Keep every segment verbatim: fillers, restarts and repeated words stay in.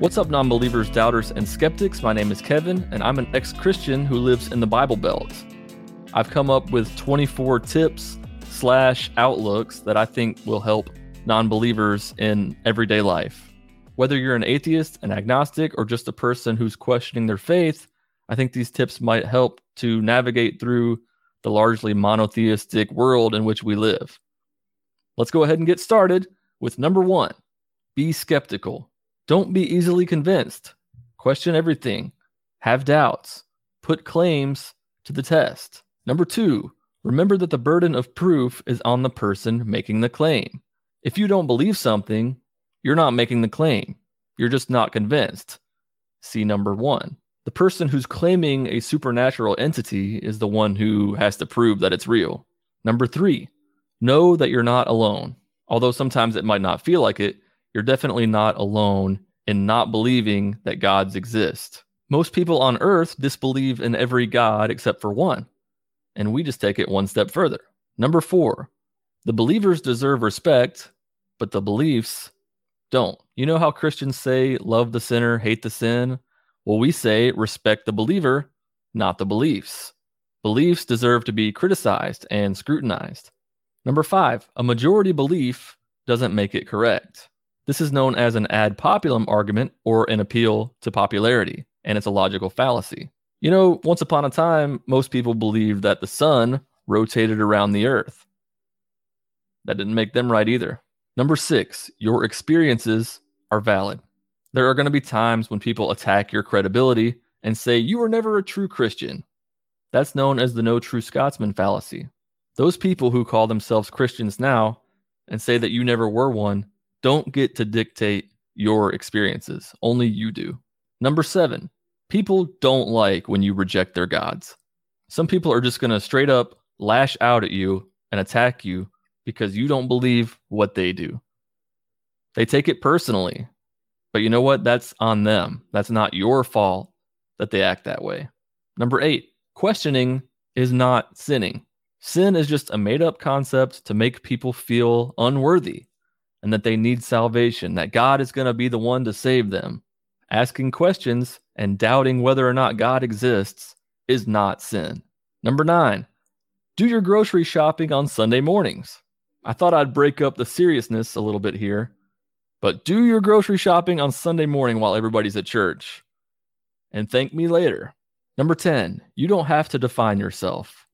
What's up, non-believers, doubters, and skeptics? My name is Kevin, and I'm an ex-Christian who lives in the Bible Belt. I've come up with twenty-four tips slash outlooks that I think will help non-believers in everyday life. Whether you're an atheist, an agnostic, or just a person who's questioning their faith, I think these tips might help to navigate through the largely monotheistic world in which we live. Let's go ahead and get started with number one. Be skeptical. Don't be easily convinced. Question everything. Have doubts. Put claims to the test. Number two, remember that the burden of proof is on the person making the claim. If you don't believe something, you're not making the claim. You're just not convinced. See number one. The person who's claiming a supernatural entity is the one who has to prove that it's real. Number three, know that you're not alone. Although sometimes it might not feel like it, you're definitely not alone in not believing that gods exist. Most people on earth disbelieve in every god except for one, and we just take it one step further. Number four, the believers deserve respect, but the beliefs don't. You know how Christians say, love the sinner, hate the sin? Well, we say respect the believer, not the beliefs. Beliefs deserve to be criticized and scrutinized. Number five, a majority belief doesn't make it correct. This is known as an ad populum argument or an appeal to popularity, and it's a logical fallacy. You know, once upon a time, most people believed that the sun rotated around the earth. That didn't make them right either. Number six, your experiences are valid. There are going to be times when people attack your credibility and say you were never a true Christian. That's known as the no true Scotsman fallacy. Those people who call themselves Christians now and say that you never were one don't get to dictate your experiences. Only you do. Number seven, people don't like when you reject their gods. Some people are just going to straight up lash out at you and attack you because you don't believe what they do. They take it personally. But you know what? That's on them. That's not your fault that they act that way. Number eight, questioning is not sinning. Sin is just a made-up concept to make people feel unworthy and that they need salvation, that God is going to be the one to save them. Asking questions and doubting whether or not God exists is not sin. Number nine, do your grocery shopping on Sunday mornings. I thought I'd break up the seriousness a little bit here. But do your grocery shopping on Sunday morning while everybody's at church. And thank me later. Number ten, you don't have to define yourself.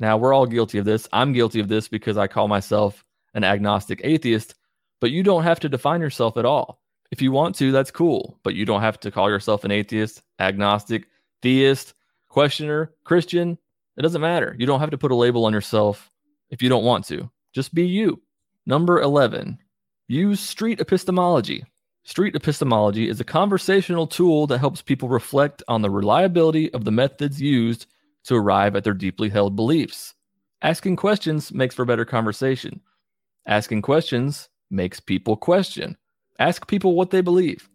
Now, we're all guilty of this. I'm guilty of this because I call myself an agnostic atheist. But you don't have to define yourself at all. If you want to, that's cool. But you don't have to call yourself an atheist, agnostic, theist, questioner, Christian. It doesn't matter. You don't have to put a label on yourself if you don't want to. Just be you. Number eleven. Use street epistemology. Street epistemology is a conversational tool that helps people reflect on the reliability of the methods used to arrive at their deeply held beliefs. Asking questions makes for better conversation. Asking questions makes people question. Ask people what they believe.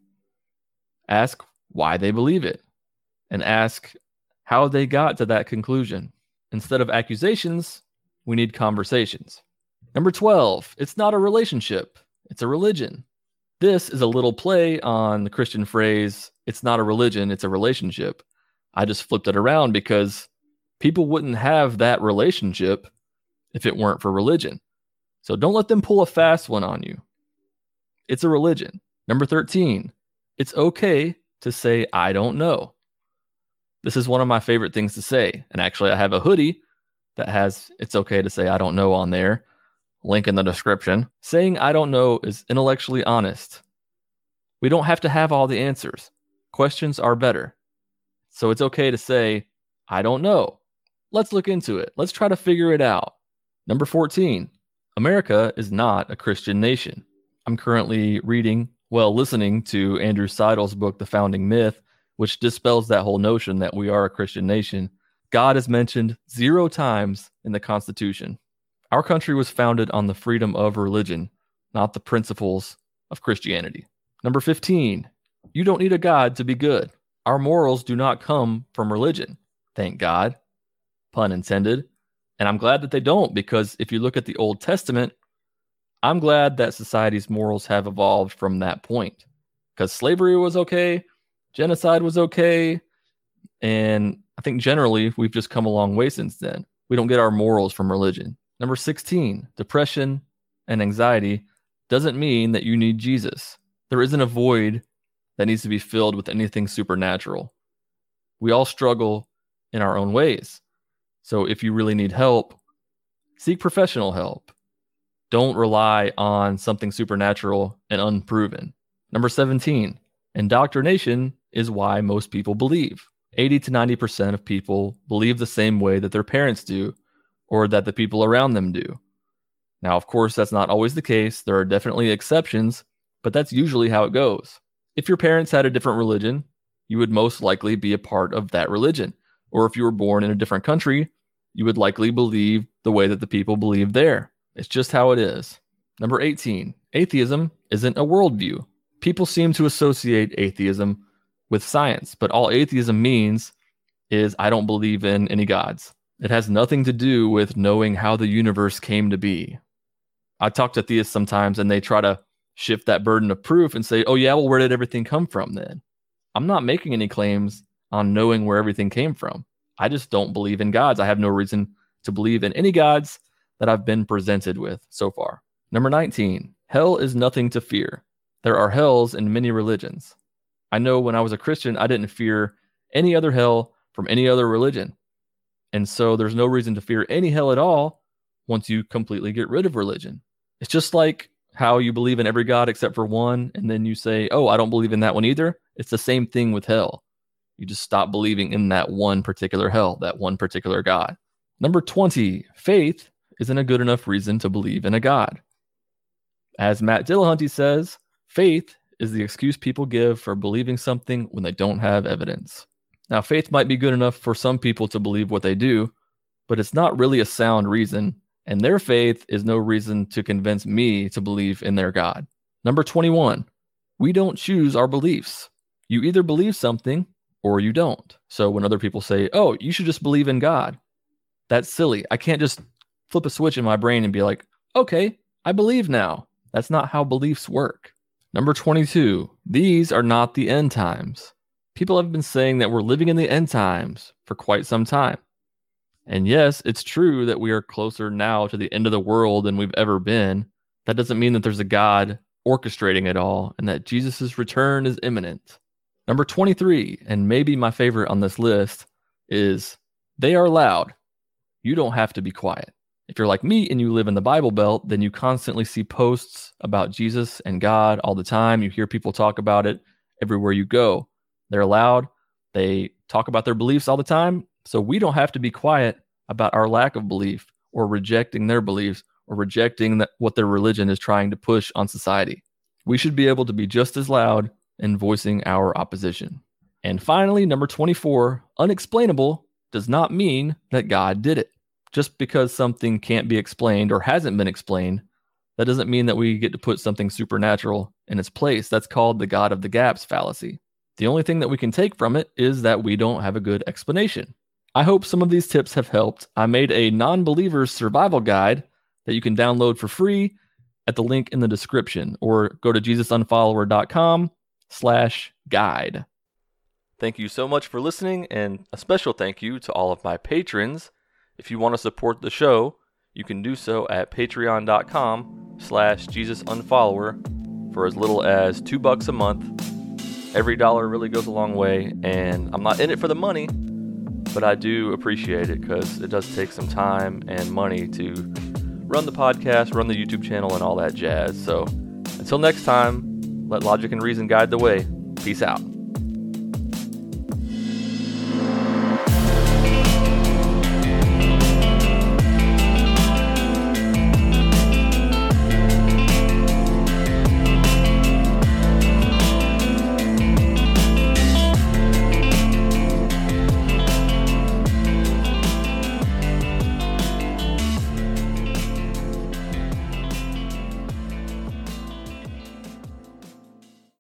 Ask why they believe it. And ask how they got to that conclusion. Instead of accusations, we need conversations. Number twelve, it's not a relationship. It's a religion. This is a little play on the Christian phrase, it's not a religion, it's a relationship. I just flipped it around because people wouldn't have that relationship if it weren't for religion. So don't let them pull a fast one on you. It's a religion. Number thirteen, it's okay to say, I don't know. This is one of my favorite things to say. And actually, I have a hoodie that has, it's okay to say, I don't know on there. Link in the description. Saying I don't know is intellectually honest. We don't have to have all the answers. Questions are better. So it's okay to say, I don't know. Let's look into it. Let's try to figure it out. Number fourteen, America is not a Christian nation. I'm currently reading, well, listening to Andrew Seidel's book, The Founding Myth, which dispels that whole notion that we are a Christian nation. God is mentioned zero times in the Constitution. Our country was founded on the freedom of religion, not the principles of Christianity. Number fifteen, you don't need a God to be good. Our morals do not come from religion, thank God, pun intended. And I'm glad that they don't, because if you look at the Old Testament, I'm glad that society's morals have evolved from that point. because slavery was okay, genocide was okay, and I think generally we've just come a long way since then. We don't get our morals from religion. Number sixteen, depression and anxiety doesn't mean that you need Jesus. There isn't a void that needs to be filled with anything supernatural. We all struggle in our own ways. So if you really need help, seek professional help. Don't rely on something supernatural and unproven. Number seventeen, indoctrination is why most people believe. eighty to ninety percent of people believe the same way that their parents do or that the people around them do. Now, of course, that's not always the case. There are definitely exceptions, but that's usually how it goes. If your parents had a different religion, you would most likely be a part of that religion. Or if you were born in a different country, you would likely believe the way that the people believe there. It's just how it is. Number eighteen, atheism isn't a worldview. People seem to associate atheism with science, but all atheism means is I don't believe in any gods. It has nothing to do with knowing how the universe came to be. I talk to theists sometimes and they try to shift that burden of proof and say, oh yeah, well, where did everything come from then? I'm not making any claims on knowing where everything came from. I just don't believe in gods. I have no reason to believe in any gods that I've been presented with so far. Number nineteen, hell is nothing to fear. There are hells in many religions. I know when I was a Christian, I didn't fear any other hell from any other religion. And so there's no reason to fear any hell at all once you completely get rid of religion. It's just like how you believe in every god except for one, and then you say, oh, I don't believe in that one either. It's the same thing with hell. You just stop believing in that one particular hell, that one particular god. Number twenty, faith isn't a good enough reason to believe in a god. As Matt Dillahunty says, faith is the excuse people give for believing something when they don't have evidence. Now, faith might be good enough for some people to believe what they do, but it's not really a sound reason, and their faith is no reason to convince me to believe in their God. Number twenty-one, we don't choose our beliefs. You either believe something or you don't. So when other people say, oh, you should just believe in God, that's silly. I can't just flip a switch in my brain and be like, okay, I believe now. That's not how beliefs work. Number twenty-two, these are not the end times. People have been saying that we're living in the end times for quite some time. And yes, it's true that we are closer now to the end of the world than we've ever been. That doesn't mean that there's a God orchestrating it all and that Jesus' return is imminent. Number twenty-three, and maybe my favorite on this list, is they are loud. You don't have to be quiet. If you're like me and you live in the Bible Belt, then you constantly see posts about Jesus and God all the time. You hear people talk about it everywhere you go. They're loud. They talk about their beliefs all the time. So we don't have to be quiet about our lack of belief or rejecting their beliefs or rejecting that what their religion is trying to push on society. We should be able to be just as loud in voicing our opposition. And finally, number twenty-four, unexplainable does not mean that God did it. Just because something can't be explained or hasn't been explained, that doesn't mean that we get to put something supernatural in its place. That's called the God of the gaps fallacy. The only thing that we can take from it is that we don't have a good explanation. I hope some of these tips have helped. I made a Nonbeliever's Survival Guide that you can download for free at the link in the description, or go to jesusunfollower.com slash guide. Thank you so much for listening, and a special thank you to all of my patrons. If you want to support the show, you can do so at patreon.com slash jesusunfollower for as little as two bucks a month. Every dollar really goes a long way, and I'm not in it for the money, but I do appreciate it because it does take some time and money to run the podcast, run the YouTube channel, and all that jazz. So until next time, let logic and reason guide the way. Peace out.